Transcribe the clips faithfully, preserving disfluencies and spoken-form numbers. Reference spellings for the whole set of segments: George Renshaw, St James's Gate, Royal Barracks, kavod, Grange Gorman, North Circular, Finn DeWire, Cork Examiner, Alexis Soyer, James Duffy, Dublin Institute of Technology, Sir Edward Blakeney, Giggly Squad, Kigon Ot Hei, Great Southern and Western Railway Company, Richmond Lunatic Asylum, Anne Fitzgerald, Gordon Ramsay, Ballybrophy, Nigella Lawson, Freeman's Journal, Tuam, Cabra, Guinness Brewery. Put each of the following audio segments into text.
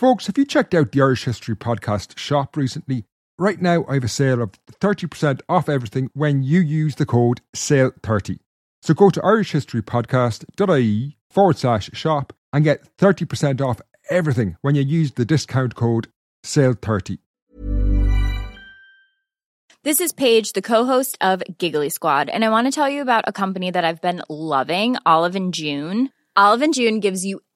Folks, if you checked out the Irish History Podcast shop recently, right now I have a sale of thirty percent off everything when you use the code sale thirty. So go to irishhistorypodcast.ie forward slash shop and get thirty percent off everything when you use the discount code sale thirty. This is Paige, the co-host of Giggly Squad, and I want to tell you about a company that I've been loving, Olive and June. Olive and June gives you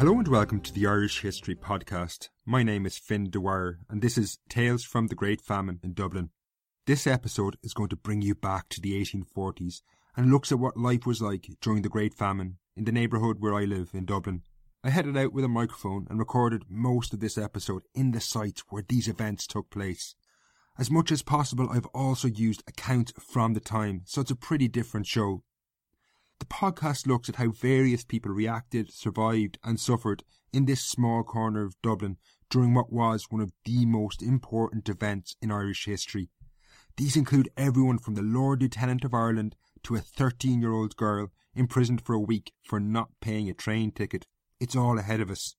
Hello and welcome to the Irish History Podcast. My name is Finn DeWire and this is Tales from the Great Famine in Dublin. This episode is going to bring you back to the eighteen forties and looks at what life was like during the Great Famine in the neighbourhood where I live in Dublin. I headed out with a microphone and recorded most of this episode in the sites where these events took place. As much as possible, I've also used accounts from the time, so it's a pretty different show. The podcast looks at how various people reacted, survived and suffered in this small corner of Dublin during what was one of the most important events in Irish history. These include everyone from the Lord Lieutenant of Ireland to a thirteen-year-old girl imprisoned for a week for not paying a train ticket. It's all ahead of us.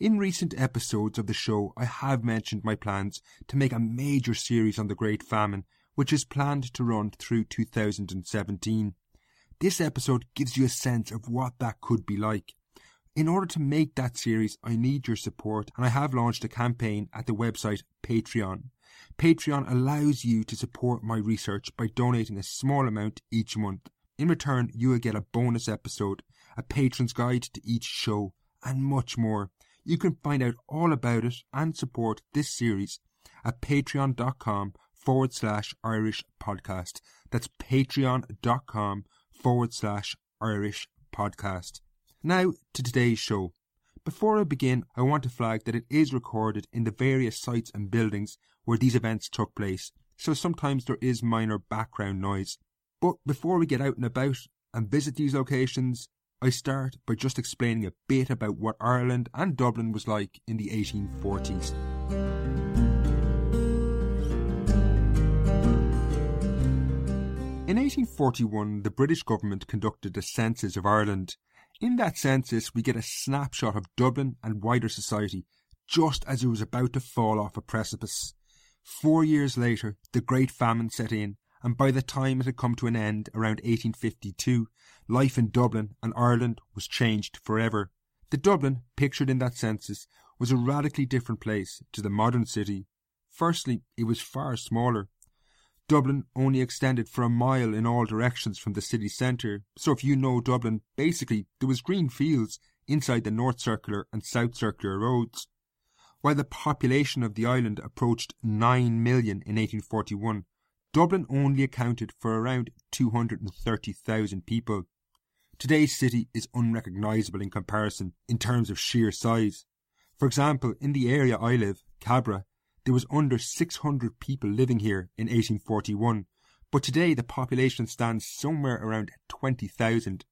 In recent episodes of the show, I have mentioned my plans to make a major series on the Great Famine, which is planned to run through two thousand seventeen. This episode gives you a sense of what that could be like. In order to make that series, I need your support, and I have launched a campaign at the website Patreon. Patreon allows you to support my research by donating a small amount each month. In return, you will get a bonus episode, a patron's guide to each show, and much more. You can find out all about it and support this series at patreon.com forward slash Irish podcast. That's patreon dot com forward slash Irish podcast. Now to today's show. Before I begin, I want to flag that it is recorded in the various sites and buildings where these events took place, so sometimes there is minor background noise. But before we get out and about and visit these locations, I start by just explaining a bit about what Ireland and Dublin was like in the eighteen forties. In eighteen forty-one, the British government conducted a census of Ireland. In that census, we get a snapshot of Dublin and wider society, just as it was about to fall off a precipice. Four years later, the Great Famine set in, and by the time it had come to an end around eighteen fifty-two, life in Dublin and Ireland was changed forever. The Dublin, pictured in that census, was a radically different place to the modern city. Firstly, it was far smaller. Dublin only extended for a mile in all directions from the city centre, so if you know Dublin, basically there was green fields inside the North Circular and South Circular roads. While the population of the island approached nine million in eighteen forty-one, Dublin only accounted for around two hundred thirty thousand people. Today's city is unrecognisable in comparison in terms of sheer size. For example, in the area I live, Cabra, there was under six hundred people living here in eighteen forty-one, but today the population stands somewhere around twenty thousand.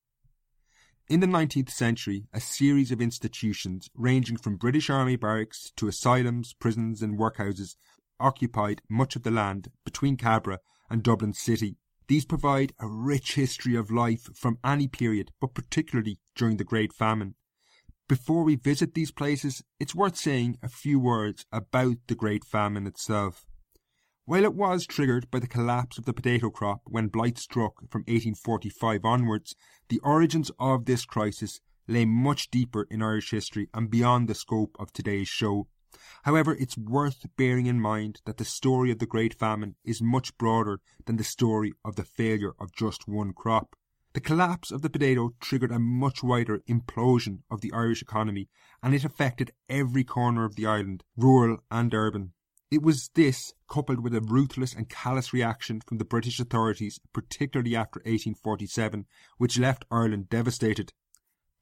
In the nineteenth century, a series of institutions ranging from British Army barracks to asylums, prisons and workhouses occupied much of the land between Cabra and Dublin city. These provide a rich history of life from any period, but particularly during the Great Famine. Before we visit these places, it's worth saying a few words about the Great Famine itself. While it was triggered by the collapse of the potato crop when blight struck from eighteen forty-five onwards, the origins of this crisis lay much deeper in Irish history and beyond the scope of today's show. However, it's worth bearing in mind that the story of the Great Famine is much broader than the story of the failure of just one crop. The collapse of the potato triggered a much wider implosion of the Irish economy, and it affected every corner of the island, rural and urban. It was this, coupled with a ruthless and callous reaction from the British authorities, particularly after eighteen forty-seven, which left Ireland devastated.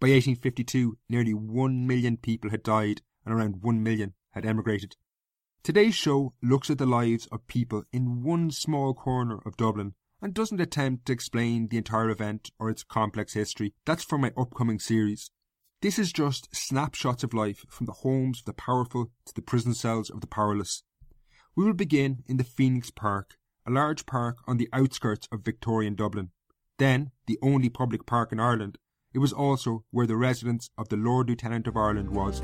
By eighteen fifty-two, nearly one million people had died, and around one million had emigrated. Today's show looks at the lives of people in one small corner of Dublin and doesn't attempt to explain the entire event or its complex history. That's for my upcoming series. This is just snapshots of life from the homes of the powerful to the prison cells of the powerless. We will begin in the Phoenix Park, a large park on the outskirts of Victorian Dublin. Then, the only public park in Ireland, it was also where the residence of the Lord Lieutenant of Ireland was.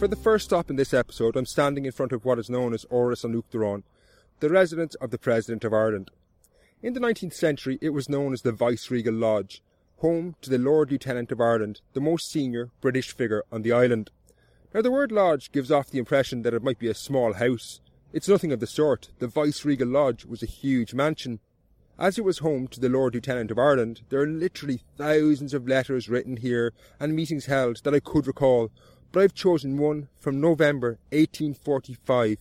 For the first stop in this episode, I'm standing in front of what is known as Áras an Uachtaráin, the residence of the President of Ireland. In the nineteenth century, it was known as the Viceregal Lodge, home to the Lord Lieutenant of Ireland, the most senior British figure on the island. Now, the word lodge gives off the impression that it might be a small house. It's nothing of the sort. The Viceregal Lodge was a huge mansion. As it was home to the Lord Lieutenant of Ireland, there are literally thousands of letters written here and meetings held that I could recall, but I've chosen one from November eighteen forty-five,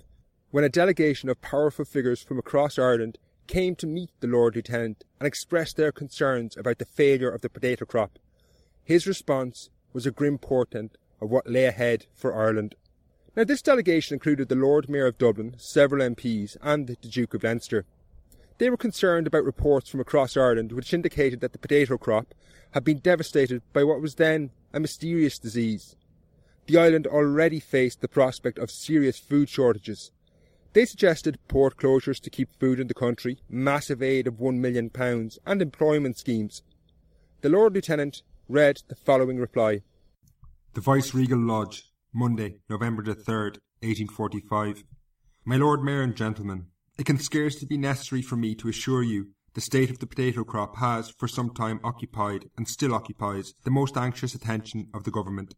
when a delegation of powerful figures from across Ireland came to meet the Lord Lieutenant and expressed their concerns about the failure of the potato crop. His response was a grim portent of what lay ahead for Ireland. Now, this delegation included the Lord Mayor of Dublin, several M Ps, and the Duke of Leinster. They were concerned about reports from across Ireland which indicated that the potato crop had been devastated by what was then a mysterious disease. The island already faced the prospect of serious food shortages. They suggested port closures to keep food in the country, massive aid of one million pounds, and employment schemes. The Lord Lieutenant read the following reply. The Viceregal Lodge, Monday, November the third, eighteen forty-five. My Lord Mayor and Gentlemen, it can scarcely be necessary for me to assure you the state of the potato crop has for some time occupied and still occupies the most anxious attention of the government.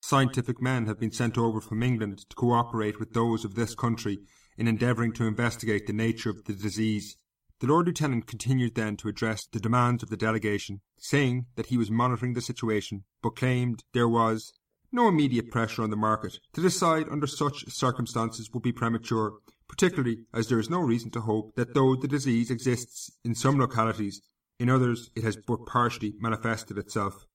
Scientific men have been sent over from England to cooperate with those of this country in endeavouring to investigate the nature of the disease. The Lord Lieutenant continued then to address the demands of the delegation, saying that he was monitoring the situation, but claimed there was no immediate pressure on the market. To decide under such circumstances would be premature, particularly as there is no reason to hope that though the disease exists in some localities, in others it has but partially manifested itself.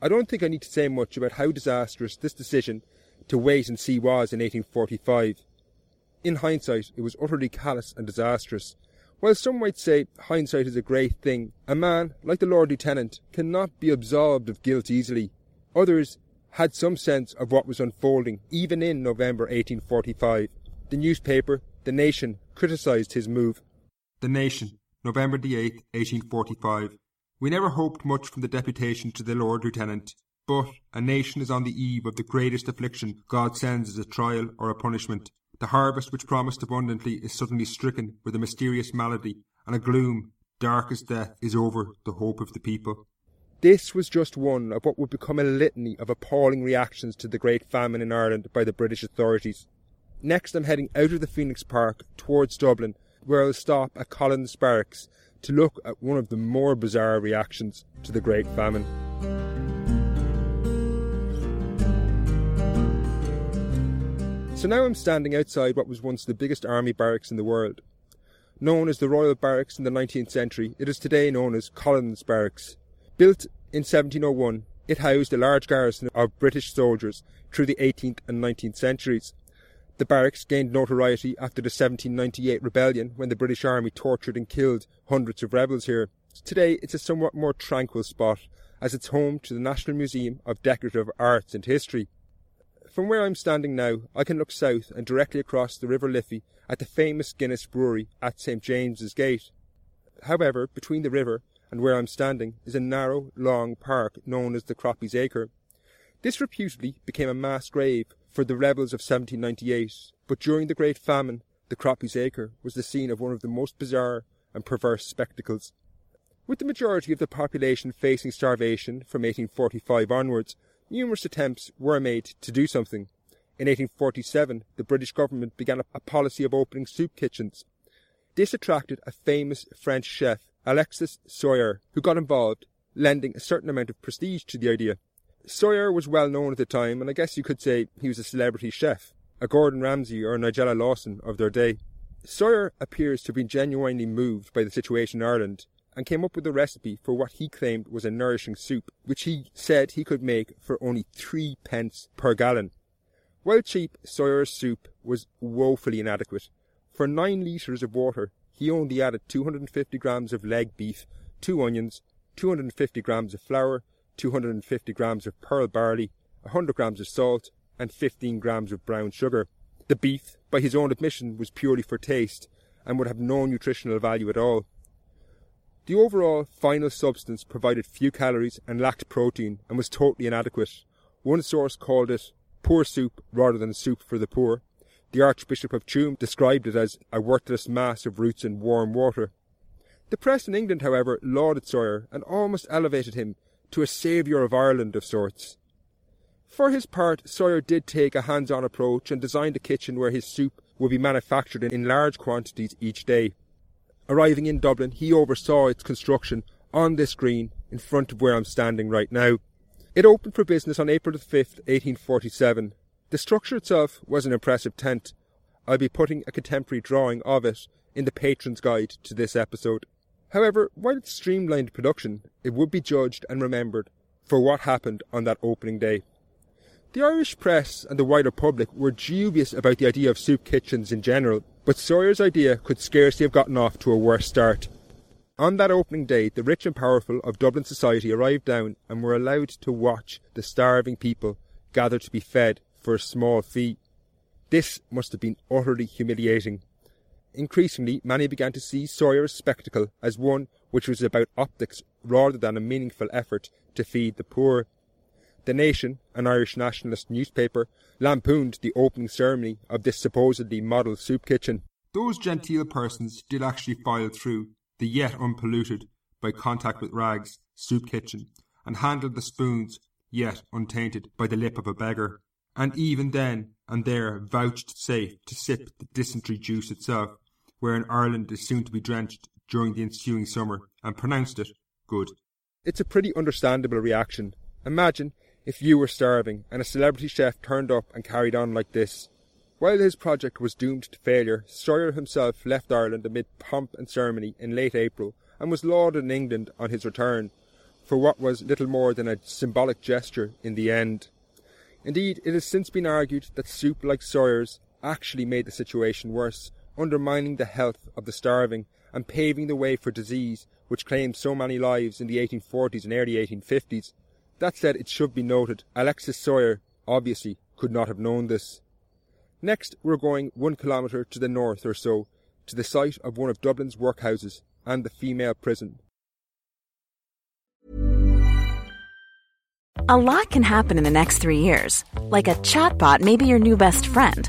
I don't think I need to say much about how disastrous this decision to wait and see was in eighteen forty-five. In hindsight, it was utterly callous and disastrous. While some might say hindsight is a great thing, a man like the Lord Lieutenant cannot be absolved of guilt easily. Others had some sense of what was unfolding, even in November eighteen forty-five. The newspaper, The Nation, criticised his move. The Nation, November the eighth, eighteen forty-five. We never hoped much from the deputation to the Lord Lieutenant, but a nation is on the eve of the greatest affliction God sends as a trial or a punishment. The harvest which promised abundantly is suddenly stricken with a mysterious malady, and a gloom, dark as death, is over the hope of the people. This was just one of what would become a litany of appalling reactions to the Great Famine in Ireland by the British authorities. Next, I'm heading out of the Phoenix Park towards Dublin, where I'll stop at Collins Barracks to look at one of the more bizarre reactions to the Great Famine. So now I'm standing outside what was once the biggest army barracks in the world. Known as the Royal Barracks in the nineteenth century, it is today known as Collins Barracks. Built in seventeen oh one, it housed a large garrison of British soldiers through the eighteenth and nineteenth centuries. The barracks gained notoriety after the seventeen ninety-eight rebellion when the British Army tortured and killed hundreds of rebels here. Today it's a somewhat more tranquil spot, as it's home to the National Museum of Decorative Arts and History. From where I'm standing now, I can look south and directly across the River Liffey at the famous Guinness Brewery at St James's Gate. However, between the river and where I'm standing is a narrow, long park known as the Croppies Acre. This reputedly became a mass grave for the rebels of seventeen ninety-eight, but during the Great Famine, the Croppies Acre was the scene of one of the most bizarre and perverse spectacles. With the majority of the population facing starvation from eighteen forty-five onwards, numerous attempts were made to do something. In eighteen forty-seven, the British government began a policy of opening soup kitchens. This attracted a famous French chef, Alexis Soyer, who got involved, lending a certain amount of prestige to the idea. Soyer was well known at the time, and I guess you could say he was a celebrity chef, a Gordon Ramsay or Nigella Lawson of their day. Soyer appears to be genuinely moved by the situation in Ireland, and came up with a recipe for what he claimed was a nourishing soup, which he said he could make for only three pence per gallon. While cheap, Sawyer's soup was woefully inadequate. For nine litres of water, he only added two hundred fifty grams of leg beef, two onions, two hundred fifty grams of flour, two hundred fifty grams of pearl barley, one hundred grams of salt, and fifteen grams of brown sugar. The beef, by his own admission, was purely for taste and would have no nutritional value at all. The overall final substance provided few calories and lacked protein and was totally inadequate. One source called it poor soup rather than soup for the poor. The Archbishop of Tuam described it as a worthless mass of roots and warm water. The press in England, however, lauded Soyer and almost elevated him to a saviour of Ireland of sorts. For his part, Soyer did take a hands-on approach and designed a kitchen where his soup would be manufactured in large quantities each day. Arriving in Dublin, he oversaw its construction on this green in front of where I'm standing right now. It opened for business on April fifth, eighteen forty-seven. The structure itself was an impressive tent. I'll be putting a contemporary drawing of it in the patron's guide to this episode. However, while it's streamlined production, it would be judged and remembered for what happened on that opening day. The Irish press and the wider public were dubious about the idea of soup kitchens in general, but Sawyer's idea could scarcely have gotten off to a worse start. On that opening day, the rich and powerful of Dublin society arrived down and were allowed to watch the starving people gather to be fed for a small fee. This must have been utterly humiliating. Increasingly, many began to see Sawyer's spectacle as one which was about optics rather than a meaningful effort to feed the poor. The Nation, an Irish nationalist newspaper, lampooned the opening ceremony of this supposedly model soup kitchen. Those genteel persons did actually file through the yet unpolluted, by contact with rags, soup kitchen, and handled the spoons, yet untainted by the lip of a beggar, and even then and there vouchsafed to sip the dysentery juice itself, wherein Ireland is soon to be drenched during the ensuing summer, and pronounced it good. It's a pretty understandable reaction. Imagine if you were starving and a celebrity chef turned up and carried on like this. While his project was doomed to failure, Soyer himself left Ireland amid pomp and ceremony in late April and was lauded in England on his return for what was little more than a symbolic gesture in the end. Indeed, it has since been argued that soup like Sawyer's actually made the situation worse, undermining the health of the starving and paving the way for disease which claimed so many lives in the eighteen forties and early eighteen fifties. That said, it should be noted, Alexis Soyer obviously could not have known this. Next, we're going one kilometre to the north or so, to the site of one of Dublin's workhouses and the female prison. A lot can happen in the next three years. Like a chatbot may be your new best friend.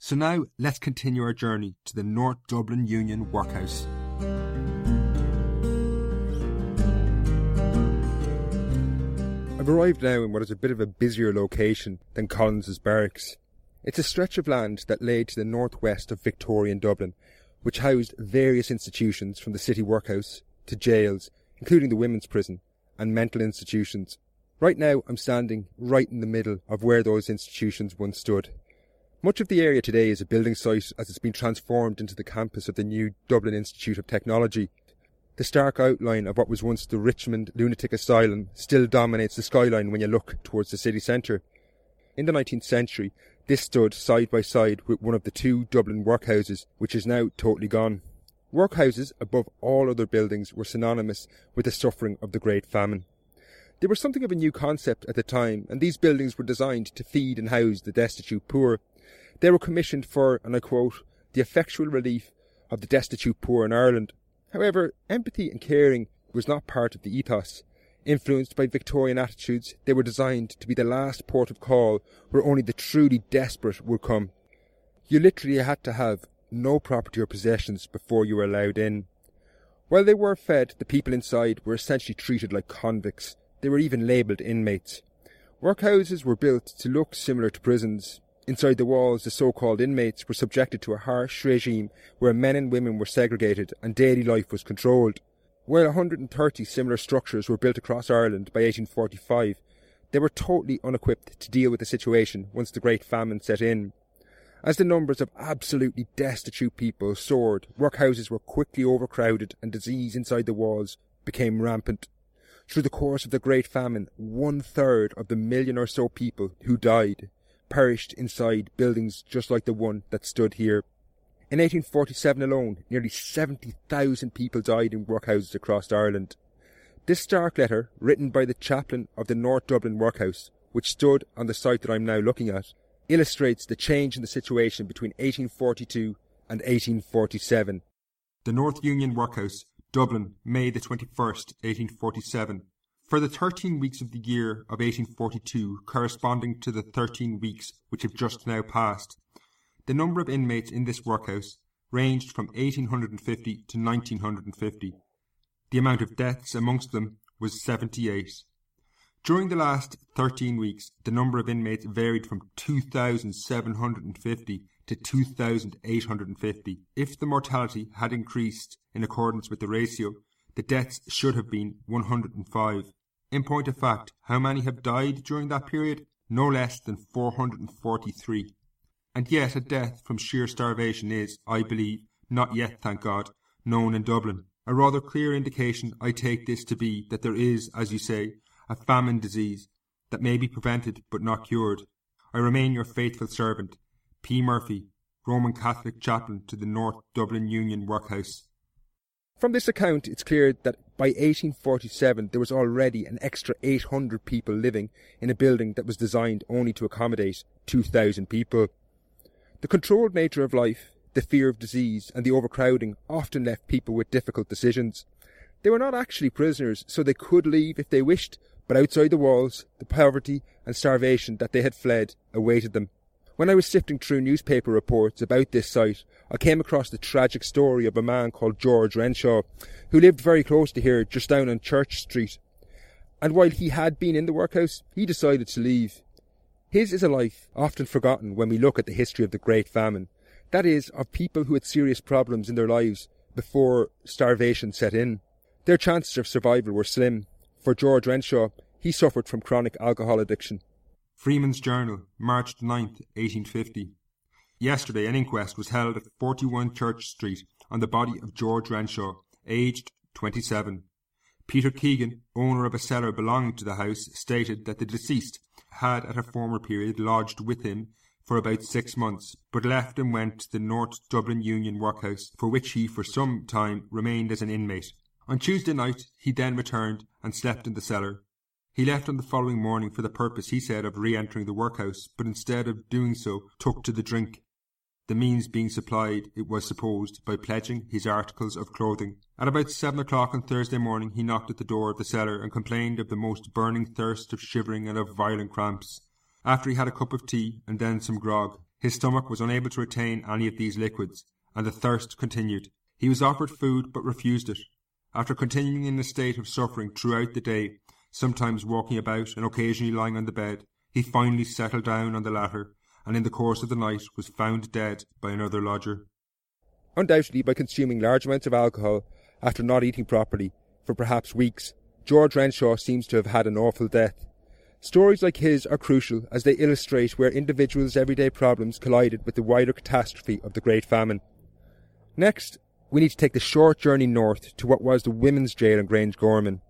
So now let's continue our journey to the North Dublin Union Workhouse. I've arrived now in what is a bit of a busier location than Collins' Barracks. It's a stretch of land that lay to the northwest of Victorian Dublin, which housed various institutions from the city workhouse to jails, including the women's prison, and mental institutions. Right now I'm standing right in the middle of where those institutions once stood. Much of the area today is a building site as it's been transformed into the campus of the new Dublin Institute of Technology. The stark outline of what was once the Richmond Lunatic Asylum still dominates the skyline when you look towards the city centre. In the nineteenth century, this stood side by side with one of the two Dublin workhouses, which is now totally gone. Workhouses, above all other buildings, were synonymous with the suffering of the Great Famine. They were something of a new concept at the time, and these buildings were designed to feed and house the destitute poor. They were commissioned for, and I quote, the effectual relief of the destitute poor in Ireland. However, empathy and caring was not part of the ethos. Influenced by Victorian attitudes, they were designed to be the last port of call where only the truly desperate would come. You literally had to have no property or possessions before you were allowed in. While they were fed, the people inside were essentially treated like convicts. They were even labelled inmates. Workhouses were built to look similar to prisons. Inside the walls, the so-called inmates were subjected to a harsh regime where men and women were segregated and daily life was controlled. While one hundred thirty similar structures were built across Ireland by eighteen forty-five, they were totally unequipped to deal with the situation once the Great Famine set in. As the numbers of absolutely destitute people soared, workhouses were quickly overcrowded and disease inside the walls became rampant. Through the course of the Great Famine, one-third of the million or so people who died perished inside buildings just like the one that stood here. In eighteen forty-seven alone, nearly seventy thousand people died in workhouses across Ireland. This stark letter, written by the chaplain of the North Dublin Workhouse, which stood on the site that I'm now looking at, illustrates the change in the situation between eighteen forty-two and eighteen forty-seven. The North Union Workhouse, Dublin, May the twenty-first, eighteen forty-seven. For the thirteen weeks of the year of eighteen forty-two, corresponding to the thirteen weeks which have just now passed, the number of inmates in this workhouse ranged from eighteen fifty to nineteen fifty. The amount of deaths amongst them was seventy-eight. During the last thirteen weeks, the number of inmates varied from two thousand seven hundred fifty to two thousand eight hundred fifty. If the mortality had increased in accordance with the ratio, the deaths should have been one hundred five. In point of fact, how many have died during that period? No less than four hundred forty-three. And yet a death from sheer starvation is, I believe, not yet, thank God, known in Dublin. A rather clear indication I take this to be that there is, as you say, a famine disease that may be prevented but not cured. I remain your faithful servant, P. Murphy, Roman Catholic chaplain to the North Dublin Union Workhouse. From this account, it's clear that by eighteen forty-seven there was already an extra eight hundred people living in a building that was designed only to accommodate two thousand people. The controlled nature of life, the fear of disease and the overcrowding often left people with difficult decisions. They were not actually prisoners, so they could leave if they wished, but outside the walls, the poverty and starvation that they had fled awaited them. When I was sifting through newspaper reports about this site, I came across the tragic story of a man called George Renshaw, who lived very close to here, just down on Church Street. And while he had been in the workhouse, he decided to leave. His is a life often forgotten when we look at the history of the Great Famine, that is, of people who had serious problems in their lives before starvation set in. Their chances of survival were slim. For George Renshaw, he suffered from chronic alcohol addiction. Freeman's Journal, March ninth, eighteen fifty. Yesterday an inquest was held at forty-one Church Street on the body of George Renshaw, aged twenty-seven. Peter Keegan, owner of a cellar belonging to the house, stated that the deceased had at a former period lodged with him for about six months, but left and went to the North Dublin Union Workhouse, for which he for some time remained as an inmate. On Tuesday night he then returned and slept in the cellar. He left on the following morning for the purpose, he said, of re-entering the workhouse, but instead of doing so took to the drink, the means being supplied, it was supposed, by pledging his articles of clothing. At about seven o'clock on Thursday morning he knocked at the door of the cellar and complained of the most burning thirst, of shivering and of violent cramps. After he had a cup of tea and then some grog, His stomach was unable to retain any of these liquids, and the thirst continued. He was offered food, but refused it. After continuing in a state of suffering throughout the day, sometimes walking about and occasionally lying on the bed, he finally settled down on the latter, and in the course of the night was found dead by another lodger. Undoubtedly, by consuming large amounts of alcohol after not eating properly for perhaps weeks, George Renshaw seems to have had an awful death. Stories like his are crucial as they illustrate where individuals' everyday problems collided with the wider catastrophe of the Great Famine. Next, we need to take the short journey north to what was the women's jail in Grange Gorman.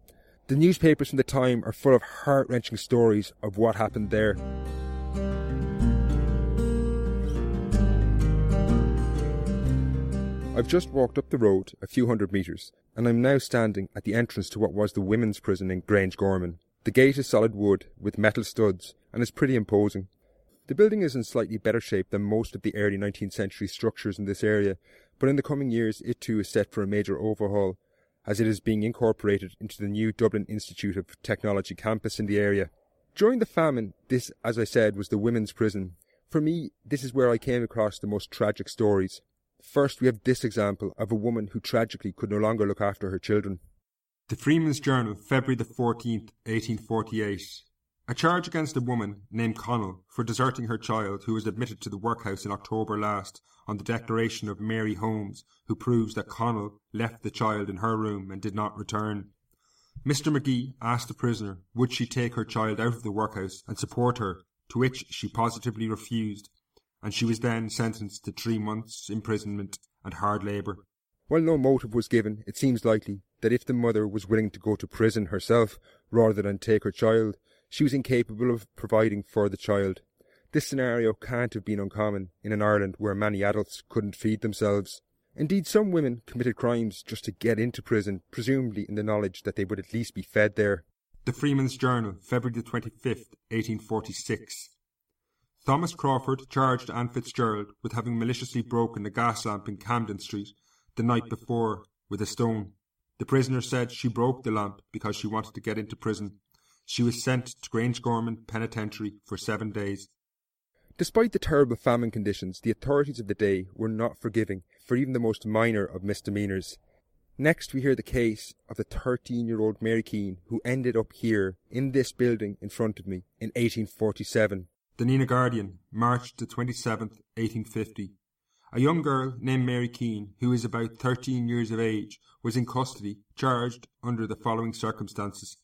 The newspapers from the time are full of heart-wrenching stories of what happened there. I've just walked up the road a few hundred metres, and I'm now standing at the entrance to what was the women's prison in Grange Gorman. The gate is solid wood with metal studs and is pretty imposing. The building is in slightly better shape than most of the early nineteenth century structures in this area, but in the coming years it too is set for a major overhaul, as it is being incorporated into the new Dublin Institute of Technology campus in the area. During the famine, this, as I said, was the women's prison. For me, this is where I came across the most tragic stories. First, we have this example of a woman who tragically could no longer look after her children. The Freeman's Journal, February the fourteenth, eighteen forty-eight. A charge against a woman named Connell for deserting her child, who was admitted to the workhouse in October last, on the declaration of Mary Holmes, who proves that Connell left the child in her room and did not return. Mister Magee asked the prisoner would she take her child out of the workhouse and support her, to which she positively refused, and she was then sentenced to three months' imprisonment and hard labour. While no motive was given, it seems likely that if the mother was willing to go to prison herself rather than take her child, she was incapable of providing for the child. This scenario can't have been uncommon in an Ireland where many adults couldn't feed themselves. Indeed, some women committed crimes just to get into prison, presumably in the knowledge that they would at least be fed there. The Freeman's Journal, February the twenty-fifth, eighteen forty-six. Thomas Crawford charged Anne Fitzgerald with having maliciously broken a gas lamp in Camden Street the night before with a stone. The prisoner said she broke the lamp because she wanted to get into prison. She was sent to Grange Gorman Penitentiary for seven days. Despite the terrible famine conditions, the authorities of the day were not forgiving for even the most minor of misdemeanours. Next, we hear the case of the thirteen-year-old Mary Keane, who ended up here, in this building in front of me, in eighteen forty-seven. The Nina Guardian, March the twenty-seventh, eighteen fifty. A young girl named Mary Keane, who is about thirteen years of age, was in custody, charged under the following circumstances.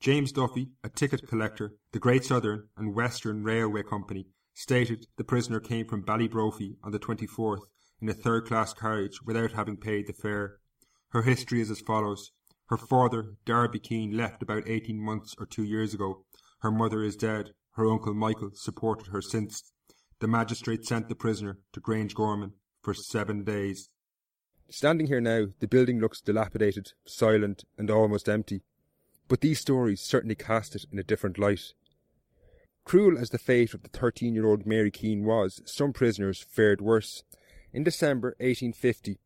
James Duffy, a ticket collector, the Great Southern and Western Railway Company, stated the prisoner came from Ballybrophy on the twenty-fourth in a third-class carriage without having paid the fare. Her history is as follows. Her father, Darby Keane, left about eighteen months or two years ago. Her mother is dead. Her uncle Michael supported her since. The magistrate sent the prisoner to Grange Gorman for seven days. Standing here now, the building looks dilapidated, silent and almost empty. But these stories certainly cast it in a different light. Cruel as the fate of the thirteen-year-old Mary Keane was, some prisoners fared worse. In December eighteen fifty,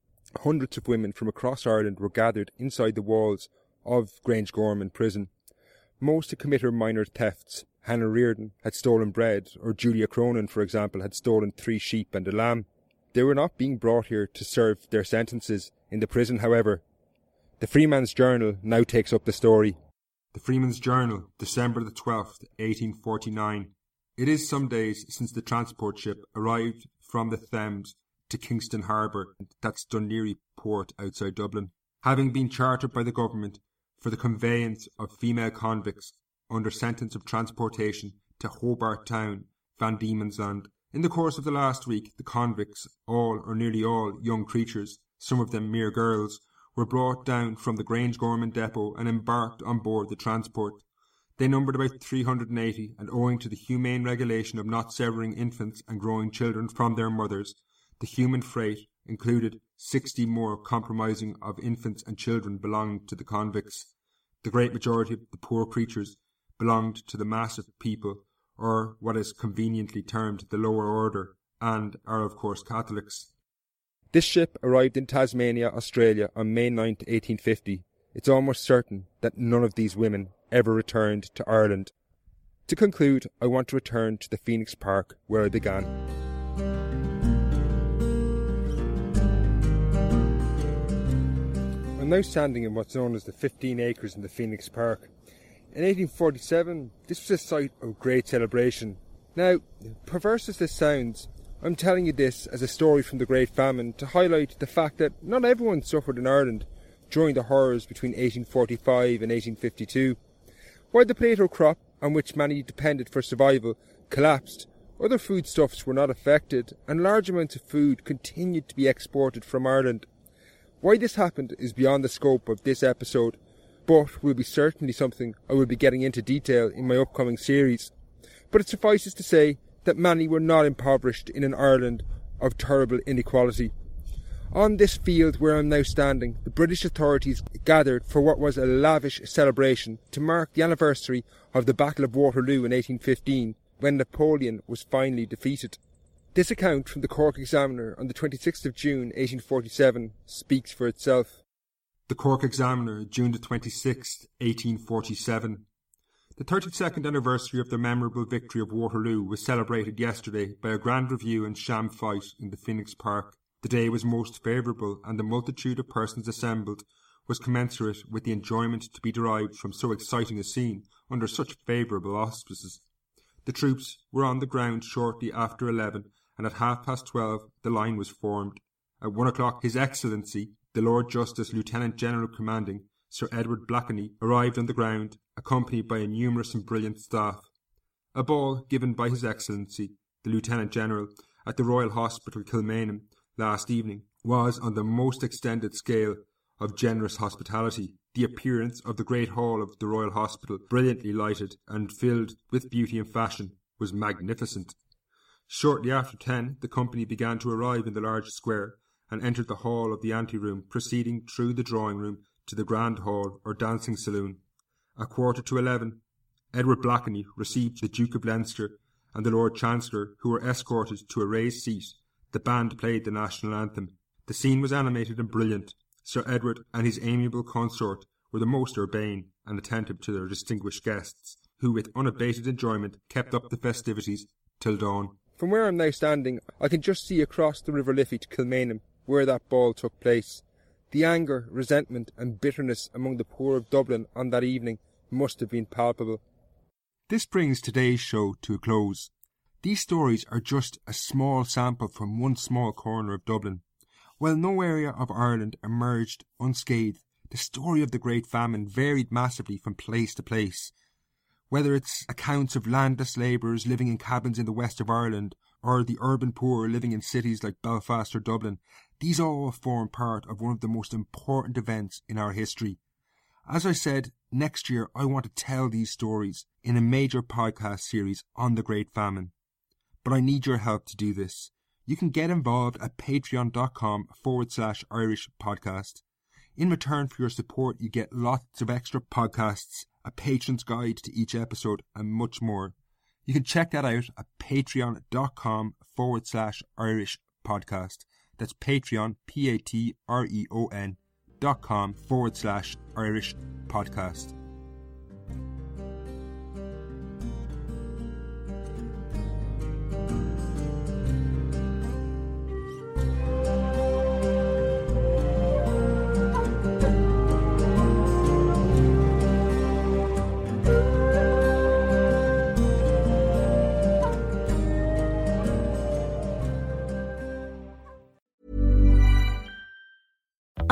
hundreds of women from across Ireland were gathered inside the walls of Grange Gorman prison. Most had committed minor thefts. Hannah Reardon had stolen bread, or Julia Cronin, for example, had stolen three sheep and a lamb. They were not being brought here to serve their sentences in the prison, however. The Freeman's Journal now takes up the story. The Freeman's Journal, December the twelfth, eighteen forty-nine. It is some days since the transport ship arrived from the Thames to Kingston Harbour, that's Dunleary port outside Dublin, having been chartered by the government for the conveyance of female convicts under sentence of transportation to Hobart Town, Van Diemen's Land. In the course of the last week, the convicts, all or nearly all young creatures, some of them mere girls, were brought down from the Grange Gorman depot and embarked on board the transport. They numbered about three hundred eighty, and owing to the humane regulation of not severing infants and growing children from their mothers, the human freight included sixty more compromising of infants and children belonging to the convicts. The great majority of the poor creatures belonged to the mass of people, or what is conveniently termed the lower order, and are of course Catholics. This ship arrived in Tasmania, Australia on May ninth, eighteen fifty. It's almost certain that none of these women ever returned to Ireland. To conclude, I want to return to the Phoenix Park where I began. I'm now standing in what's known as the fifteen acres in the Phoenix Park. In eighteen forty-seven, this was a site of great celebration. Now, perverse as this sounds, I'm telling you this as a story from the Great Famine to highlight the fact that not everyone suffered in Ireland during the horrors between eighteen forty-five and eighteen fifty-two. While the potato crop, on which many depended for survival, collapsed, other foodstuffs were not affected and large amounts of food continued to be exported from Ireland. Why this happened is beyond the scope of this episode, but will be certainly something I will be getting into detail in my upcoming series. But it suffices to say that many were not impoverished in an Ireland of terrible inequality. On this field where I am now standing, the British authorities gathered for what was a lavish celebration to mark the anniversary of the Battle of Waterloo in eighteen fifteen, when Napoleon was finally defeated. This account from the Cork Examiner on the twenty-sixth of June eighteen forty-seven speaks for itself. The Cork Examiner, June the twenty-sixth, eighteen forty-seven. The thirty-second anniversary of the memorable victory of Waterloo was celebrated yesterday by a grand review and sham fight in the Phoenix Park. The day was most favourable, and the multitude of persons assembled was commensurate with the enjoyment to be derived from so exciting a scene under such favourable auspices. The troops were on the ground shortly after eleven, and at half past twelve the line was formed. At one o'clock His Excellency, the Lord Justice Lieutenant General Commanding, Sir Edward Blakeney, arrived on the ground, accompanied by a numerous and brilliant staff. A ball given by His Excellency, the Lieutenant General, at the Royal Hospital, Kilmainham, last evening, was, on the most extended scale of generous hospitality, the appearance of the great hall of the Royal Hospital, brilliantly lighted and filled with beauty and fashion, was magnificent. Shortly after ten, the company began to arrive in the large square, and entered the hall of the anteroom, proceeding through the drawing room to the grand hall or dancing saloon. At quarter to eleven, Edward Blakeney received the Duke of Leinster and the Lord Chancellor, who were escorted to a raised seat. The band played the national anthem. The scene was animated and brilliant. Sir Edward and his amiable consort were the most urbane and attentive to their distinguished guests, who with unabated enjoyment kept up the festivities till dawn. From where I'm now standing, I can just see across the River Liffey to Kilmainham, where that ball took place. The anger, resentment and bitterness among the poor of Dublin on that evening must have been palpable. This brings today's show to a close. These stories are just a small sample from one small corner of Dublin. While no area of Ireland emerged unscathed, the story of the Great Famine varied massively from place to place. Whether it's accounts of landless labourers living in cabins in the west of Ireland, or the urban poor living in cities like Belfast or Dublin, these all form part of one of the most important events in our history. As I said, next year I want to tell these stories in a major podcast series on the Great Famine. But I need your help to do this. You can get involved at patreon.com forward slash Irish podcast. In return for your support, you get lots of extra podcasts, a patron's guide to each episode, and much more. You can check that out at patreon.com forward slash Irish podcast. That's Patreon, P-A-T-R-E-O-N dot com forward slash Irish podcast.